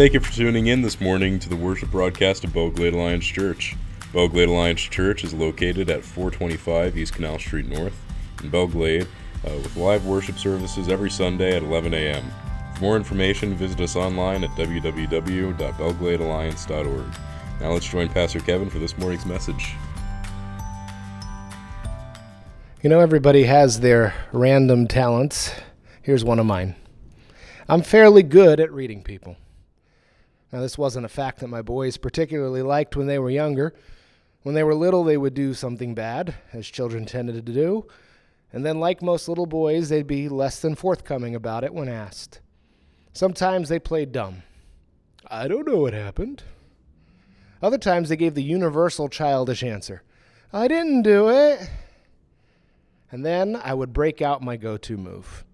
Thank you for tuning in this morning to the worship broadcast of Belle Glade Alliance Church. Belle Glade Alliance Church is located at 425 East Canal Street North in Belle Glade, with live worship services every Sunday at 11 a.m. For more information, visit us online at www.bellegladealliance.org. Now let's join Pastor Kevin for this morning's message. You know, everybody has their random talents. Here's one of mine. I'm fairly good at reading people. Now, this wasn't a fact that my boys particularly liked when they were younger. When they were little, they would do something bad, as children tended to do, and then, like most little boys, they'd be less than forthcoming about it when asked. Sometimes they played dumb. I don't know what happened. Other times, they gave the universal childish answer, I didn't do it. And then I would break out my go-to move.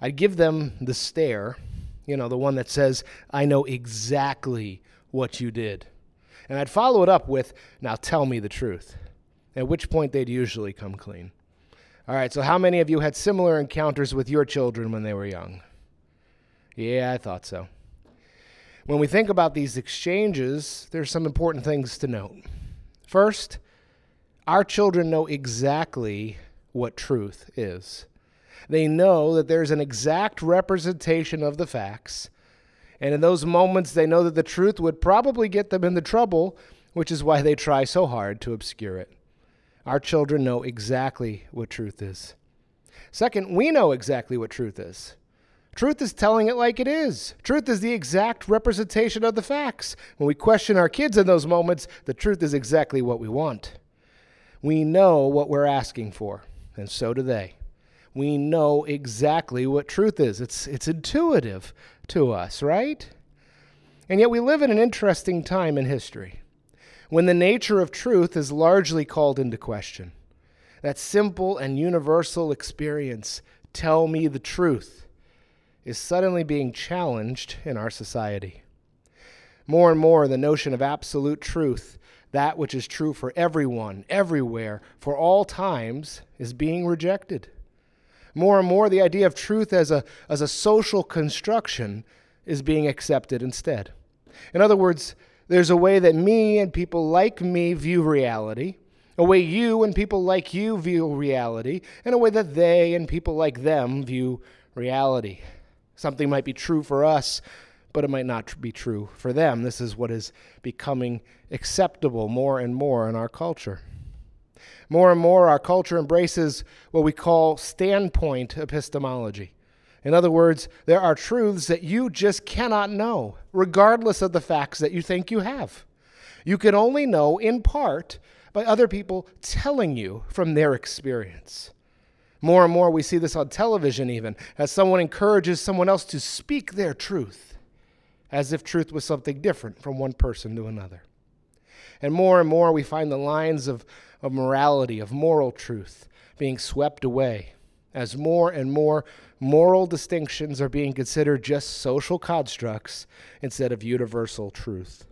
I'd give them the stare. You know, the one that says, I know exactly what you did. And I'd follow it up with, now tell me the truth. At which point they'd usually come clean. All right, so how many of you had similar encounters with your children when they were young? Yeah, I thought so. When we think about these exchanges, there's some important things to note. First, our children know exactly what truth is. They know that there's an exact representation of the facts, and in those moments they know that the truth would probably get them into trouble, which is why they try so hard to obscure it. Our children know exactly what truth is. Second, we know exactly what truth is. Truth is telling it like it is. Truth is the exact representation of the facts. When we question our kids in those moments, the truth is exactly what we want. We know what we're asking for, and so do they. We know exactly what truth is. It's intuitive to us, right? And yet we live in an interesting time in history when the nature of truth is largely called into question. That simple and universal experience, tell me the truth, is suddenly being challenged in our society. More and more, the notion of absolute truth, that which is true for everyone, everywhere, for all times, is being rejected. More and more, the idea of truth as a social construction is being accepted instead. In other words, there's a way that me and people like me view reality, a way you and people like you view reality, and a way that they and people like them view reality. Something might be true for us, but it might not be true for them. This is what is becoming acceptable more and more in our culture. More and more, our culture embraces what we call standpoint epistemology. In other words, there are truths that you just cannot know, regardless of the facts that you think you have. You can only know in part by other people telling you from their experience. More and more, we see this on television even, as someone encourages someone else to speak their truth, as if truth was something different from one person to another. And more we find the lines of morality, of moral truth, being swept away as more and more moral distinctions are being considered just social constructs instead of universal truth.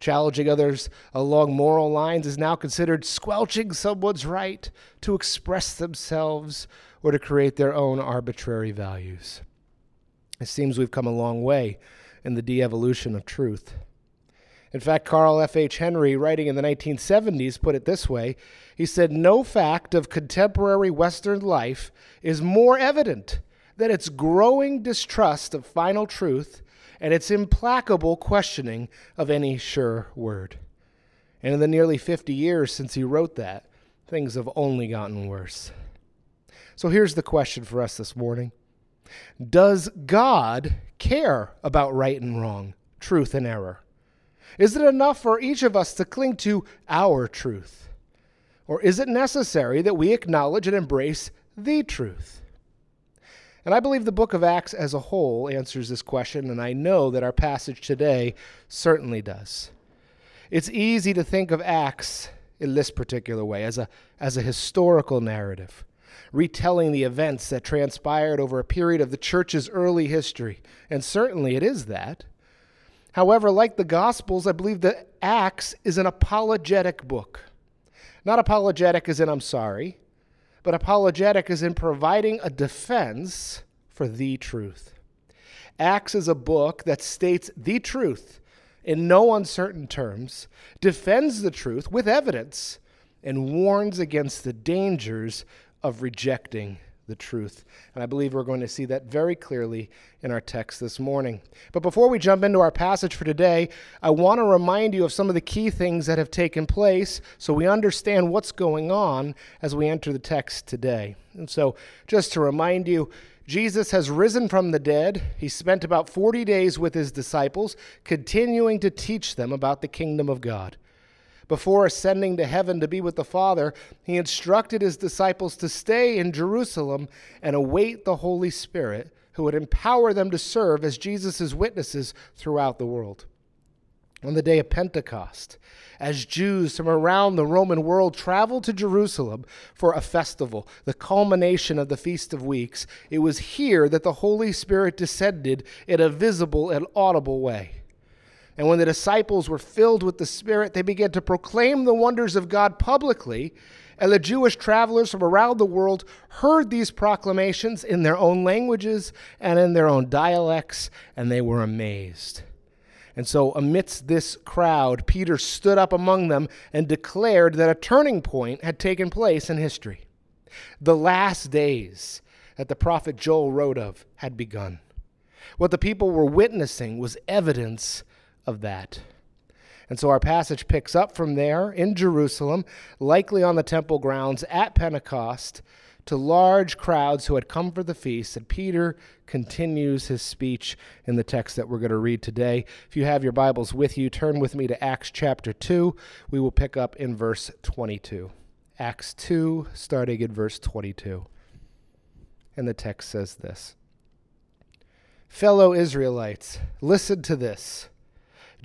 Challenging others along moral lines is now considered squelching someone's right to express themselves or to create their own arbitrary values. It seems we've come a long way in the de-evolution of truth. In fact, Carl F.H. Henry, writing in the 1970s, put it this way. He said, no fact of contemporary Western life is more evident than its growing distrust of final truth and its implacable questioning of any sure word. And in the nearly 50 years since he wrote that, things have only gotten worse. So here's the question for us this morning. Does God care about right and wrong, truth and error? Is it enough for each of us to cling to our truth? Or is it necessary that we acknowledge and embrace the truth? And I believe the book of Acts as a whole answers this question, and I know that our passage today certainly does. It's easy to think of Acts in this particular way, as a historical narrative, retelling the events that transpired over a period of the church's early history, and certainly it is that. However, like the Gospels, I believe that Acts is an apologetic book. Not apologetic as in I'm sorry, but apologetic as in providing a defense for the truth. Acts is a book that states the truth in no uncertain terms, defends the truth with evidence, and warns against the dangers of rejecting the truth. And I believe we're going to see that very clearly in our text this morning. But before we jump into our passage for today, I want to remind you of some of the key things that have taken place so we understand what's going on as we enter the text today. And so just to remind you, Jesus has risen from the dead. He spent about 40 days with his disciples, continuing to teach them about the kingdom of God. Before ascending to heaven to be with the Father, he instructed his disciples to stay in Jerusalem and await the Holy Spirit, who would empower them to serve as Jesus' witnesses throughout the world. On the day of Pentecost, as Jews from around the Roman world traveled to Jerusalem for a festival, the culmination of the Feast of Weeks, it was here that the Holy Spirit descended in a visible and audible way. And when the disciples were filled with the Spirit, they began to proclaim the wonders of God publicly, and the Jewish travelers from around the world heard these proclamations in their own languages and in their own dialects, and they were amazed. And so amidst this crowd, Peter stood up among them and declared that a turning point had taken place in history. The last days that the prophet Joel wrote of had begun. What the people were witnessing was evidence of that. And so our passage picks up from there in Jerusalem, likely on the temple grounds at Pentecost, to large crowds who had come for the feast. And Peter continues his speech in the text that we're going to read today. If you have your Bibles with you, turn with me to Acts chapter 2. We will pick up in verse 22. Acts 2, starting in verse 22. And the text says this: "Fellow Israelites, listen to this.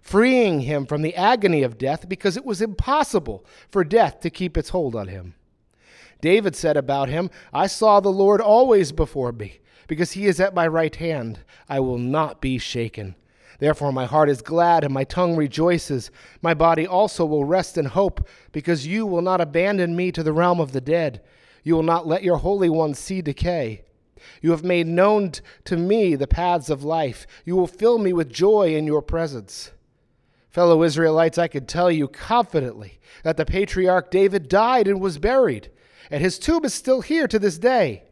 freeing him from the agony of death, because it was impossible for death to keep its hold on him. David said about him, 'I saw the Lord always before me, because he is at my right hand. I will not be shaken. Therefore my heart is glad and my tongue rejoices. My body also will rest in hope, because you will not abandon me to the realm of the dead. You will not let your Holy One see decay. You have made known to me the paths of life. You will fill me with joy in your presence.' Fellow Israelites, I can tell you confidently that the patriarch David died and was buried, and his tomb is still here to this day.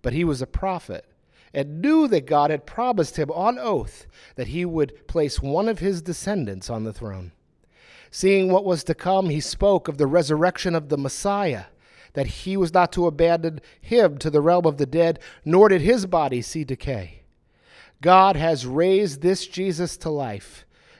But he was a prophet and knew that God had promised him on oath that he would place one of his descendants on the throne. Seeing what was to come, he spoke of the resurrection of the Messiah, that he was not to abandon him to the realm of the dead, nor did his body see decay. God has raised this Jesus to life,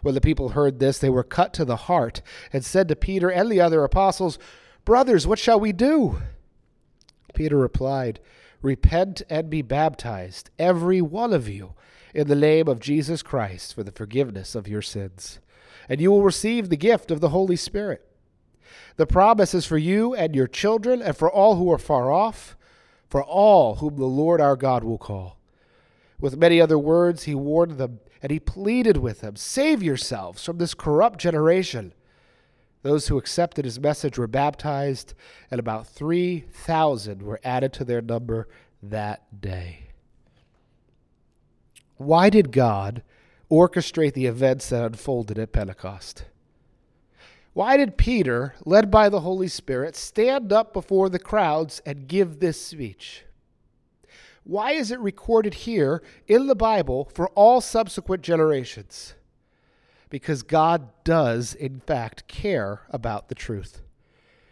When the people heard this, they were cut to the heart and said to Peter and the other apostles, "Brothers, what shall we do?" Peter replied, "Repent and be baptized, every one of you, in the name of Jesus Christ for the forgiveness of your sins, and you will receive the gift of the Holy Spirit. The promise is for you and your children and for all who are far off, for all whom the Lord our God will call." With many other words, he warned them, and he pleaded with them, "Save yourselves from this corrupt generation." Those who accepted his message were baptized, and about 3,000 were added to their number that day. Why did God orchestrate the events that unfolded at Pentecost? Why did Peter, led by the Holy Spirit, stand up before the crowds and give this speech? Why is it recorded here in the Bible for all subsequent generations? because God does, in fact, care about the truth.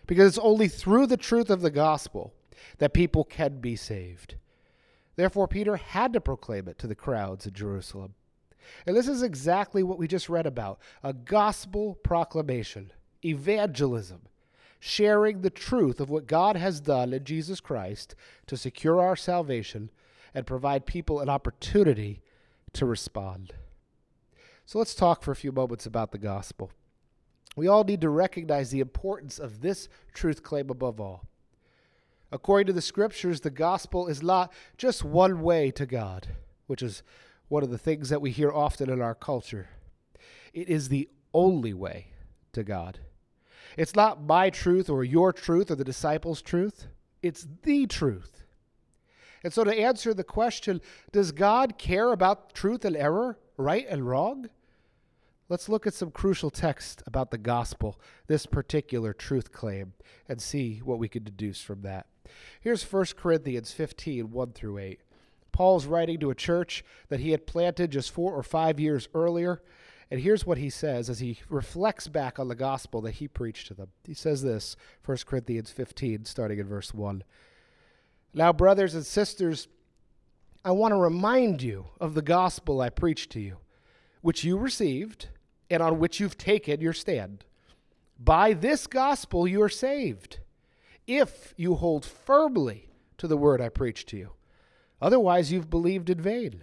Because it's only through the truth of the gospel that people can be saved. Therefore, Peter had to proclaim it to the crowds in Jerusalem. And this is exactly what we just read about, a gospel proclamation, evangelism, sharing the truth of what God has done in Jesus Christ to secure our salvation and provide people an opportunity to respond. So let's talk for a few moments about the gospel. We all need to recognize the importance of this truth claim above all. According to the scriptures, the gospel is not just one way to God, which is one of the things that we hear often in our culture. It is the only way to God. It's not my truth or your truth or the disciples' truth. It's the truth. And so to answer the question, does God care about truth and error, right and wrong? Let's look at some crucial texts about the gospel, this particular truth claim, and see what we can deduce from that. Here's 1 Corinthians 15, 1-8. Paul's writing to a church that he had planted just 4 or 5 years earlier, and here's what he says as he reflects back on the gospel that he preached to them. He says this, 1 Corinthians 15, starting in verse 1. Now, brothers and sisters, I want to remind you of the gospel I preached to you, which you received and on which you've taken your stand. By this gospel you are saved, if you hold firmly to the word I preached to you. Otherwise you've believed in vain.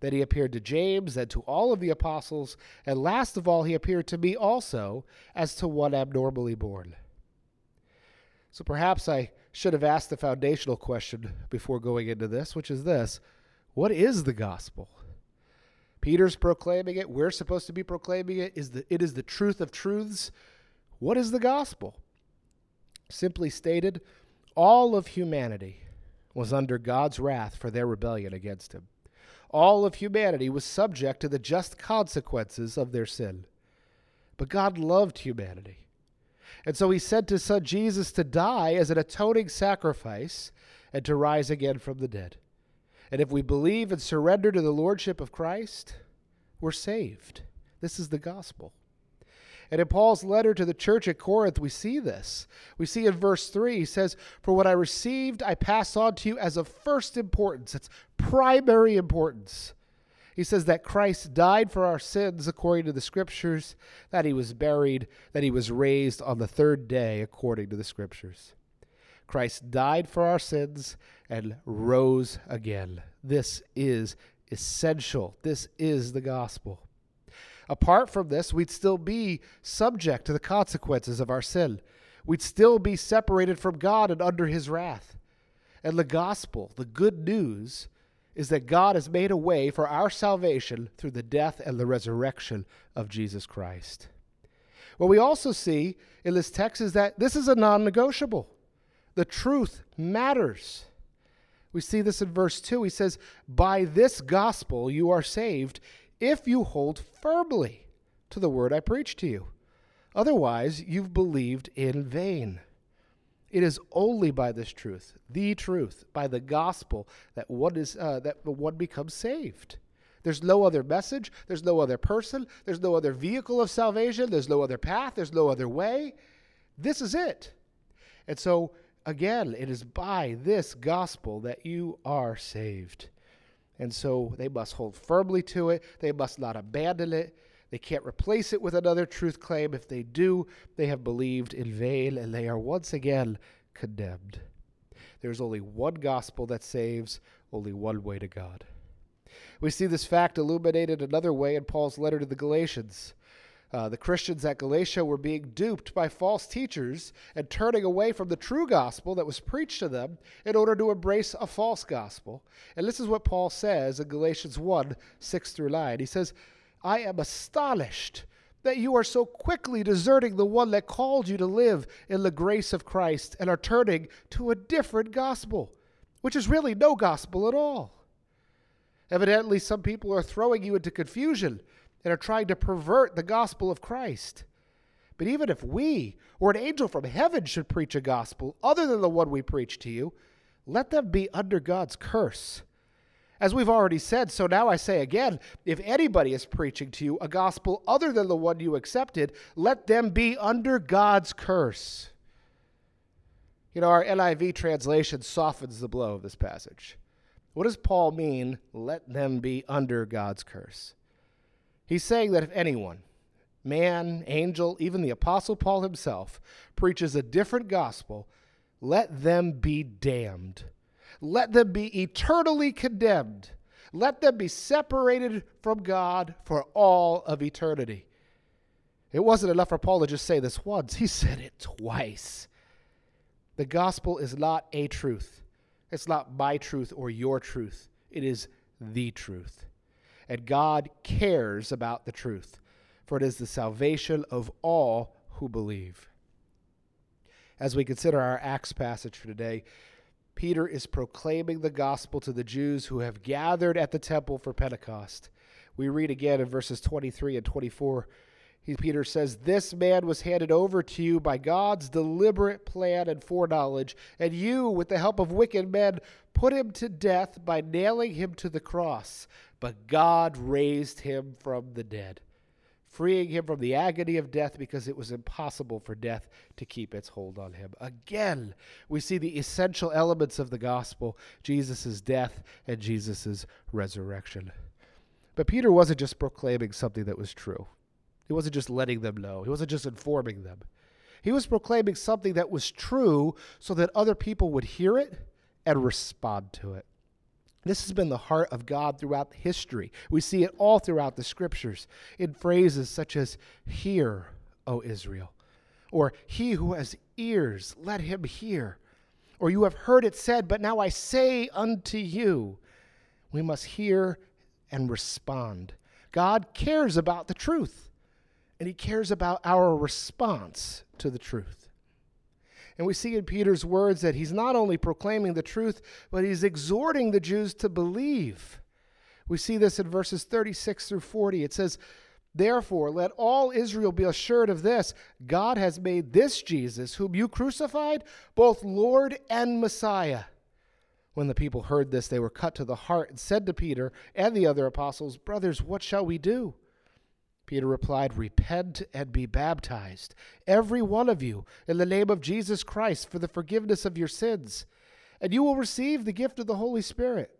Then he appeared to James, then to all of the apostles, and last of all, he appeared to me also, as to one abnormally born. So perhaps I should have asked the foundational question before going into this, which is this: what is the gospel? Peter's proclaiming it. We're supposed to be proclaiming it. It is the truth of truths. What is the gospel? Simply stated, all of humanity was under God's wrath for their rebellion against him. All of humanity was subject to the just consequences of their sin. But God loved humanity. And so he sent his son Jesus to die as an atoning sacrifice and to rise again from the dead. And if we believe and surrender to the lordship of Christ, we're saved. This is the gospel. And in Paul's letter to the church at Corinth, we see this. We see in verse 3, he says, "For what I received, I pass on to you as of first importance." It's primary importance. He says that Christ died for our sins according to the scriptures, that he was buried, that he was raised on the third day according to the scriptures. Christ died for our sins and rose again. This is essential. This is the gospel. Apart from this, we'd still be subject to the consequences of our sin. We'd still be separated from God and under his wrath. And the gospel, the good news, is that God has made a way for our salvation through the death and the resurrection of Jesus Christ. What we also see in this text is that this is a non-negotiable. The truth matters. We see this in verse 2. He says, "By this gospel you are saved, if you hold firmly to the word I preached to you. Otherwise you've believed in vain." It is only by this truth, the truth, by the gospel, that one becomes saved. There's no other message. There's no other person. There's no other vehicle of salvation. There's no other path. There's no other way. This is it. And so, again, it is by this gospel that you are saved. And so they must hold firmly to it. They must not abandon it. They can't replace it with another truth claim. If they do, they have believed in vain, and they are once again condemned. There's only one gospel that saves, only one way to God. We see this fact illuminated another way in Paul's letter to the Galatians. The Christians at Galatia were being duped by false teachers and turning away from the true gospel that was preached to them in order to embrace a false gospel. And this is what Paul says in Galatians 1, 6-9. He says, "I am astonished that you are so quickly deserting the one that called you to live in the grace of Christ and are turning to a different gospel, which is really no gospel at all. Evidently, some people are throwing you into confusion and are trying to pervert the gospel of Christ. But even if we or an angel from heaven should preach a gospel other than the one we preach to you, let them be under God's curse. As we've already said, so now I say again, if anybody is preaching to you a gospel other than the one you accepted, let them be under God's curse. You know, our NIV translation softens the blow of this passage. What does Paul mean, let them be under God's curse? He's saying that if anyone, man, angel, even the Apostle Paul himself, preaches a different gospel, let them be damned. Let them be eternally condemned. Let them be separated from God for all of eternity. It wasn't enough for Paul to just say this once. He said it twice. The gospel is not a truth. It's not my truth or your truth. It is the truth. And God cares about the truth, for it is the salvation of all who believe. As we consider our Acts passage for today, Peter is proclaiming the gospel to the Jews who have gathered at the temple for Pentecost. We read again in verses 23 and 24. Peter says, "This man was handed over to you by God's deliberate plan and foreknowledge, and you, with the help of wicked men, put him to death by nailing him to the cross. But God raised him from the dead, freeing him from the agony of death because it was impossible for death to keep its hold on him." Again, we see the essential elements of the gospel, Jesus' death and Jesus' resurrection. But Peter wasn't just proclaiming something that was true. He wasn't just letting them know. He wasn't just informing them. He was proclaiming something that was true so that other people would hear it and respond to it. This has been the heart of God throughout history. We see it all throughout the scriptures in phrases such as, "Hear, O Israel," or "He who has ears, let him hear," or "You have heard it said, but now I say unto you." We must hear and respond. God cares about the truth, and he cares about our response to the truth. And we see in Peter's words that he's not only proclaiming the truth, but he's exhorting the Jews to believe. We see this in verses 36 through 40. It says, "Therefore, let all Israel be assured of this, God has made this Jesus, whom you crucified, both Lord and Messiah." When the people heard this, they were cut to the heart and said to Peter and the other apostles, "Brothers, what shall we do?" Peter replied, "Repent and be baptized, every one of you, in the name of Jesus Christ for the forgiveness of your sins, and you will receive the gift of the Holy Spirit.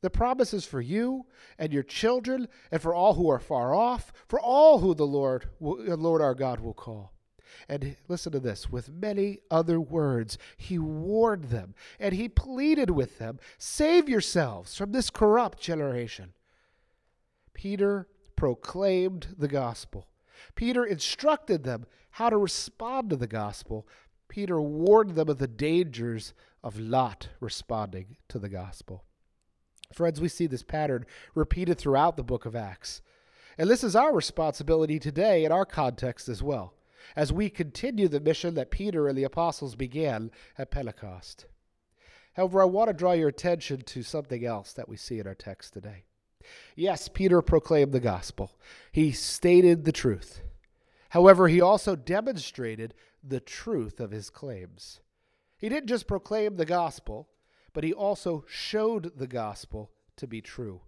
The promise is for you and your children and for all who are far off, for all who the Lord our God will call." And listen to this, "with many other words, he warned them and he pleaded with them, 'Save yourselves from this corrupt generation.'" Peter proclaimed the gospel. Peter instructed them how to respond to the gospel. Peter warned them of the dangers of not responding to the gospel. Friends, we see this pattern repeated throughout the book of Acts. And this is our responsibility today in our context as well, as we continue the mission that Peter and the apostles began at Pentecost. However, I want to draw your attention to something else that we see in our text today. Yes, Peter proclaimed the gospel. He stated the truth. However, he also demonstrated the truth of his claims. He didn't just proclaim the gospel, but he also showed the gospel to be true.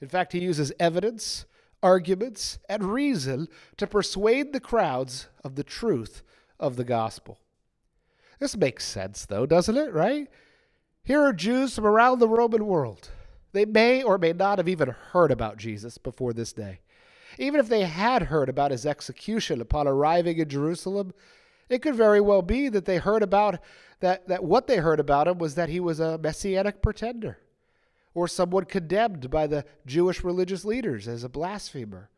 In fact, he uses evidence, arguments, and reason to persuade the crowds of the truth of the gospel. This makes sense, though, doesn't it, right? Here are Jews from around the Roman world. They may or may not have even heard about Jesus before this day. Even if they had heard about his execution upon arriving in Jerusalem, it could very well be that they heard about that what they heard about him was that he was a messianic pretender or someone condemned by the Jewish religious leaders as a blasphemer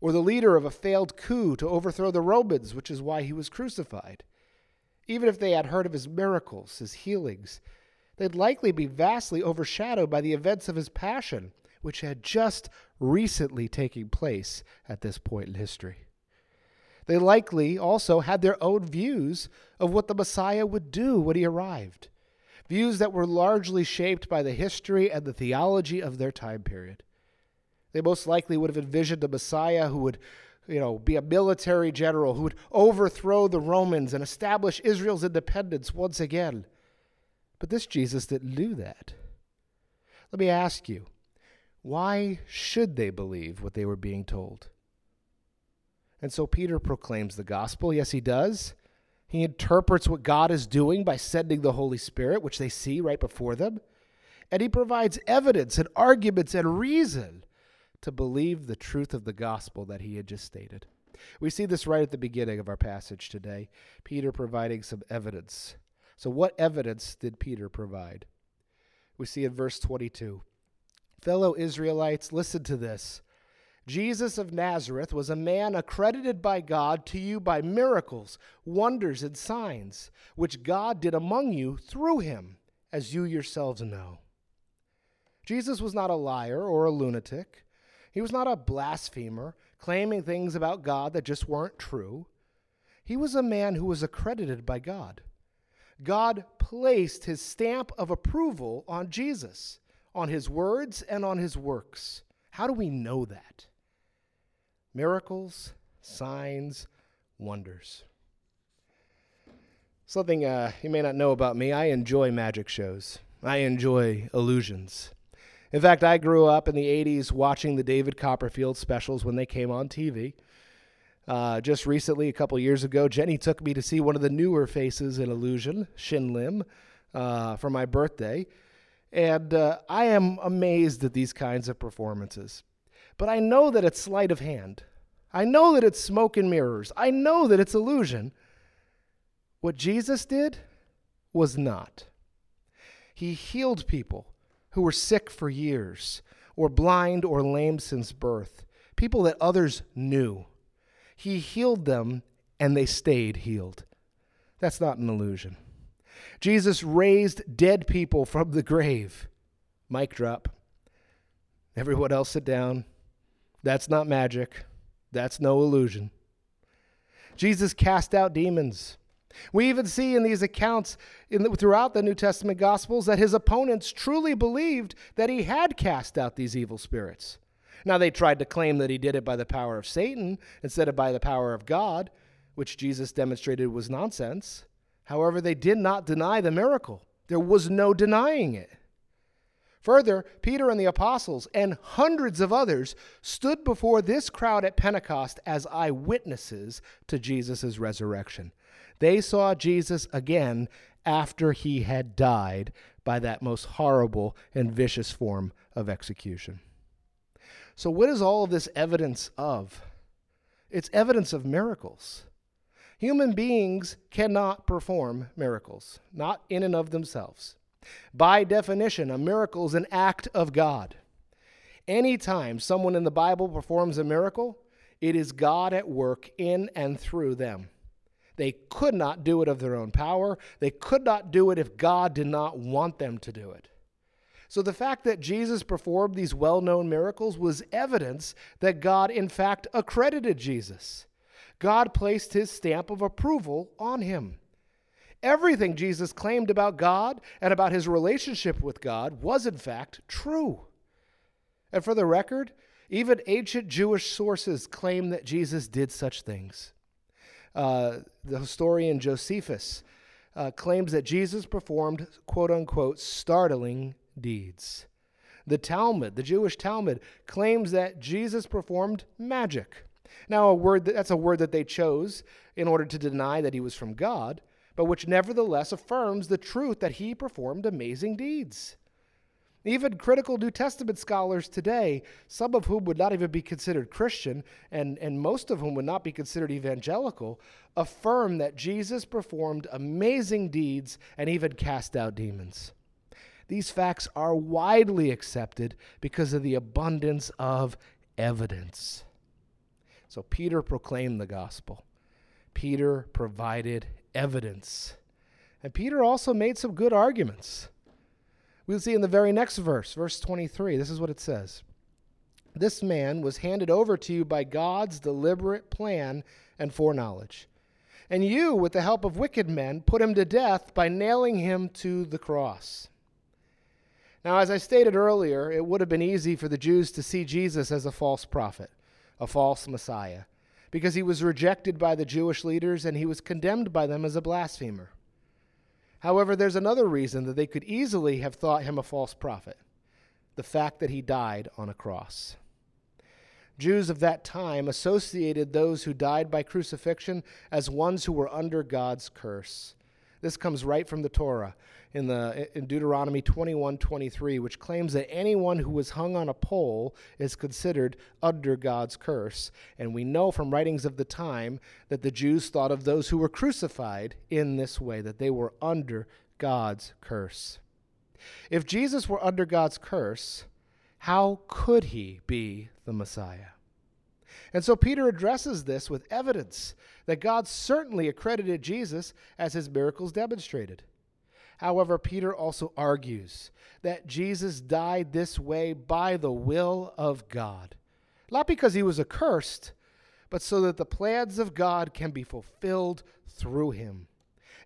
or the leader of a failed coup to overthrow the Romans, which is why he was crucified. Even if they had heard of his miracles, his healings, they'd likely be vastly overshadowed by the events of his passion, which had just recently taken place at this point in history. They likely also had their own views of what the Messiah would do when he arrived, views that were largely shaped by the history and the theology of their time period. They most likely would have envisioned a Messiah who would, be a military general, who would overthrow the Romans and establish Israel's independence once again. But this Jesus didn't do that. Let me ask you, why should they believe what they were being told? And so Peter proclaims the gospel. Yes, he does. He interprets what God is doing by sending the Holy Spirit, which they see right before them. And he provides evidence and arguments and reason to believe the truth of the gospel that he had just stated. We see this right at the beginning of our passage today, Peter providing some evidence. So what evidence did Peter provide? We see in verse 22, "Fellow Israelites, listen to this. Jesus of Nazareth was a man accredited by God to you by miracles, wonders, and signs, which God did among you through him, as you yourselves know." Jesus was not a liar or a lunatic. He was not a blasphemer, claiming things about God that just weren't true. He was a man who was accredited by God. God placed his stamp of approval on Jesus, on his words and on his works. How do we know that? Miracles, signs, wonders. Something you may not know about me, I enjoy magic shows. I enjoy illusions. In fact, I grew up in the 80s watching the David Copperfield specials when they came on TV. Just recently, a couple years ago, Jenny took me to see one of the newer faces in Illusion, Shin Lim, for my birthday. And I am amazed at these kinds of performances. But I know that it's sleight of hand. I know that it's smoke and mirrors. I know that it's illusion. What Jesus did was not. He healed people who were sick for years, or blind or lame since birth, people that others knew. He healed them, and they stayed healed. That's not an illusion. Jesus raised dead people from the grave. Mic drop. Everyone else sit down. That's not magic. That's no illusion. Jesus cast out demons. We even see in these accounts throughout the New Testament Gospels that his opponents truly believed that he had cast out these evil spirits. Now, they tried to claim that he did it by the power of Satan instead of by the power of God, which Jesus demonstrated was nonsense. However, they did not deny the miracle. There was no denying it. Further, Peter and the apostles and hundreds of others stood before this crowd at Pentecost as eyewitnesses to Jesus' resurrection. They saw Jesus again after he had died by that most horrible and vicious form of execution. So what is all of this evidence of? It's evidence of miracles. Human beings cannot perform miracles, not in and of themselves. By definition, a miracle is an act of God. Anytime someone in the Bible performs a miracle, it is God at work in and through them. They could not do it of their own power. They could not do it if God did not want them to do it. So the fact that Jesus performed these well-known miracles was evidence that God, in fact, accredited Jesus. God placed his stamp of approval on him. Everything Jesus claimed about God and about his relationship with God was, in fact, true. And for the record, even ancient Jewish sources claim that Jesus did such things. The historian Josephus claims that Jesus performed, quote-unquote, startling deeds. The Talmud, the Jewish Talmud, claims that Jesus performed magic. Now, that's a word that they chose in order to deny that he was from God, but which nevertheless affirms the truth that he performed amazing deeds. Even critical New Testament scholars today, some of whom would not even be considered Christian, and most of whom would not be considered evangelical, affirm that Jesus performed amazing deeds and even cast out demons. These facts are widely accepted because of the abundance of evidence. So Peter proclaimed the gospel. Peter provided evidence. And Peter also made some good arguments. We'll see in the very next verse, verse 23. This is what it says. this man was handed over to you by God's deliberate plan and foreknowledge. And you, with the help of wicked men, put him to death by nailing him to the cross. Now, as I stated earlier, it would have been easy for the Jews to see Jesus as a false prophet, a false Messiah, because he was rejected by the Jewish leaders and he was condemned by them as a blasphemer. However, there's another reason that they could easily have thought him a false prophet, the fact that he died on a cross. Jews of that time associated those who died by crucifixion as ones who were under God's curse. This comes right from the Torah in Deuteronomy 21:23, which claims that anyone who was hung on a pole is considered under God's curse. And we know from writings of the time that the Jews thought of those who were crucified in this way, that they were under God's curse. If Jesus were under God's curse, how could he be the Messiah? And so Peter addresses this with evidence that God certainly accredited Jesus as his miracles demonstrated. However, Peter also argues that Jesus died this way by the will of God, not because he was accursed, but so that the plans of God can be fulfilled through him.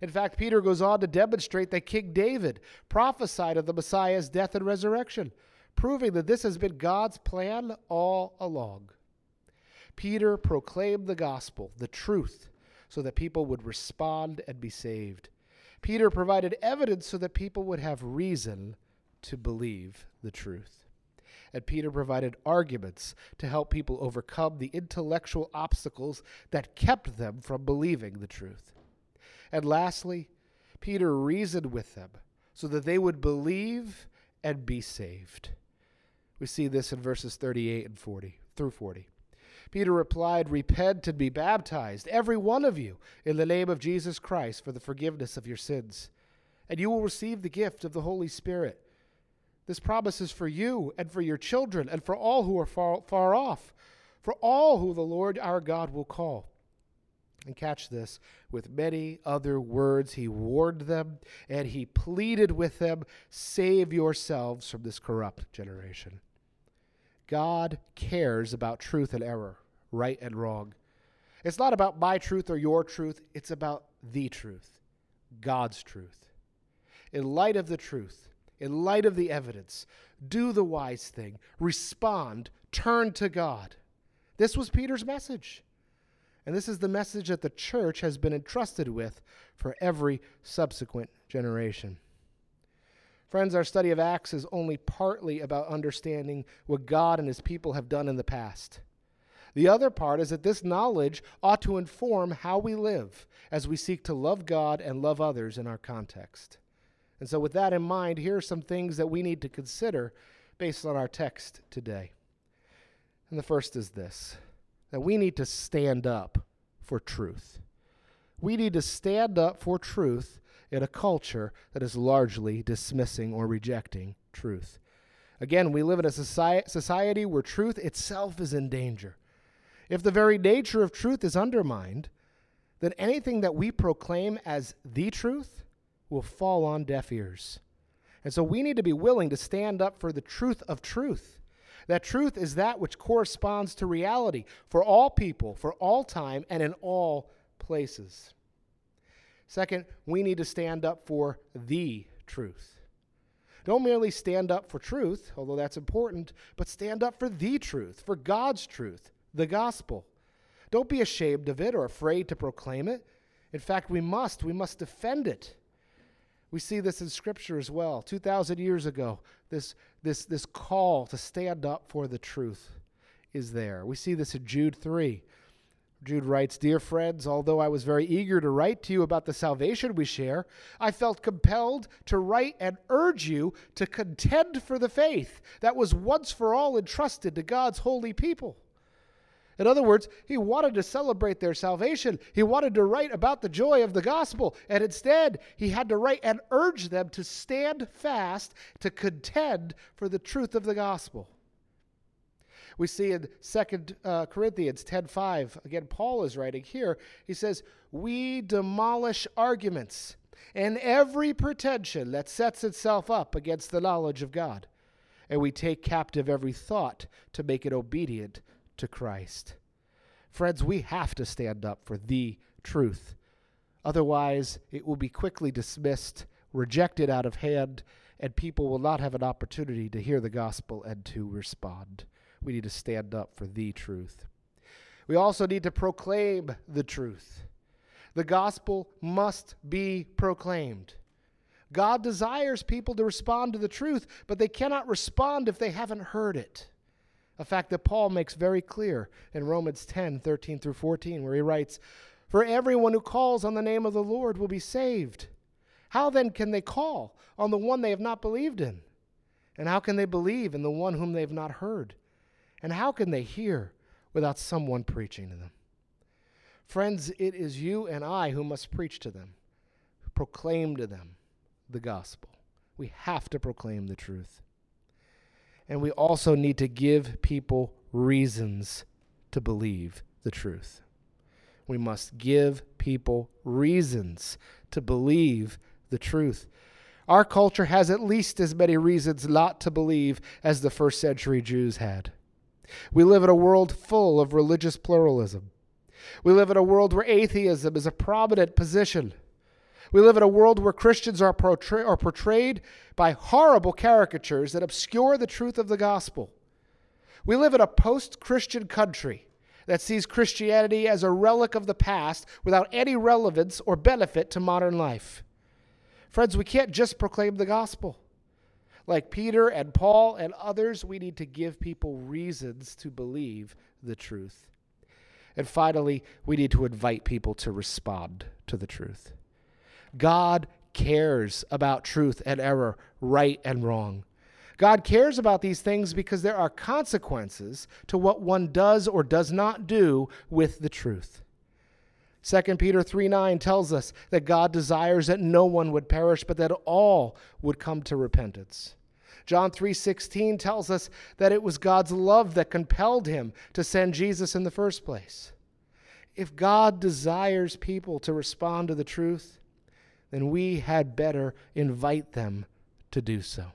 In fact, Peter goes on to demonstrate that King David prophesied of the Messiah's death and resurrection, proving that this has been God's plan all along. Peter proclaimed the gospel, the truth, so that people would respond and be saved. Peter provided evidence so that people would have reason to believe the truth. And Peter provided arguments to help people overcome the intellectual obstacles that kept them from believing the truth. And lastly, Peter reasoned with them so that they would believe and be saved. We see this in verses 38 and 40 through 40. Peter replied, "Repent and be baptized, every one of you, in the name of Jesus Christ for the forgiveness of your sins, and you will receive the gift of the Holy Spirit. This promise is for you and for your children and for all who are far off, for all who the Lord our God will call." And catch this, with many other words he warned them, and he pleaded with them, "Save yourselves from this corrupt generation." God cares about truth and error, right and wrong. It's not about my truth or your truth. It's about the truth, God's truth. In light of the truth, in light of the evidence, do the wise thing, respond, turn to God. This was Peter's message. And this is the message that the church has been entrusted with for every subsequent generation. Friends, our study of Acts is only partly about understanding what God and his people have done in the past. The other part is that this knowledge ought to inform how we live as we seek to love God and love others in our context. And so with that in mind, here are some things that we need to consider based on our text today. And the first is this, that we need to stand up for truth. We need to stand up for truth in a culture that is largely dismissing or rejecting truth. Again, we live in a society where truth itself is in danger. If the very nature of truth is undermined, then anything that we proclaim as the truth will fall on deaf ears. And so we need to be willing to stand up for the truth of truth. That truth is that which corresponds to reality for all people, for all time, and in all places. Second, we need to stand up for the truth. Don't merely stand up for truth, although that's important, but stand up for the truth, for God's truth, the gospel. Don't be ashamed of it or afraid to proclaim it. In fact, we must defend it. We see this in Scripture as well. 2,000 years ago, this call to stand up for the truth is there. We see this in Jude 3. Jude writes, "Dear friends, although I was very eager to write to you about the salvation we share, I felt compelled to write and urge you to contend for the faith that was once for all entrusted to God's holy people." In other words, he wanted to celebrate their salvation. He wanted to write about the joy of the gospel, and instead he had to write and urge them to stand fast, to contend for the truth of the gospel. We see in 2 Corinthians 10:5, again, Paul is writing here. He says, "We demolish arguments and every pretension that sets itself up against the knowledge of God, and we take captive every thought to make it obedient to Christ. Friends, we have to stand up for the truth. Otherwise, it will be quickly dismissed, rejected out of hand, and people will not have an opportunity to hear the gospel and to respond. We need to stand up for the truth. We also need to proclaim the truth. The gospel must be proclaimed. God desires people to respond to the truth, but they cannot respond if they haven't heard it. A fact that Paul makes very clear in Romans 10:13 through 14, where he writes, "For everyone who calls on the name of the Lord will be saved. How then can they call on the one they have not believed in? And how can they believe in the one whom they have not heard? And how can they hear without someone preaching to them?" Friends, it is you and I who must preach to them, proclaim to them the gospel. We have to proclaim the truth. And we also need to give people reasons to believe the truth. We must give people reasons to believe the truth. Our culture has at least as many reasons not to believe as the first century Jews had. We live in a world full of religious pluralism. We live in a world where atheism is a prominent position. We live in a world where Christians are portrayed by horrible caricatures that obscure the truth of the gospel. We live in a post-Christian country that sees Christianity as a relic of the past without any relevance or benefit to modern life. Friends, we can't just proclaim the gospel. Like Peter and Paul and others, we need to give people reasons to believe the truth. And finally, we need to invite people to respond to the truth. God cares about truth and error, right and wrong. God cares about these things because there are consequences to what one does or does not do with the truth. 2 Peter 3:9 tells us that God desires that no one would perish, but that all would come to repentance. John 3:16 tells us that it was God's love that compelled him to send Jesus in the first place. If God desires people to respond to the truth, then we had better invite them to do so.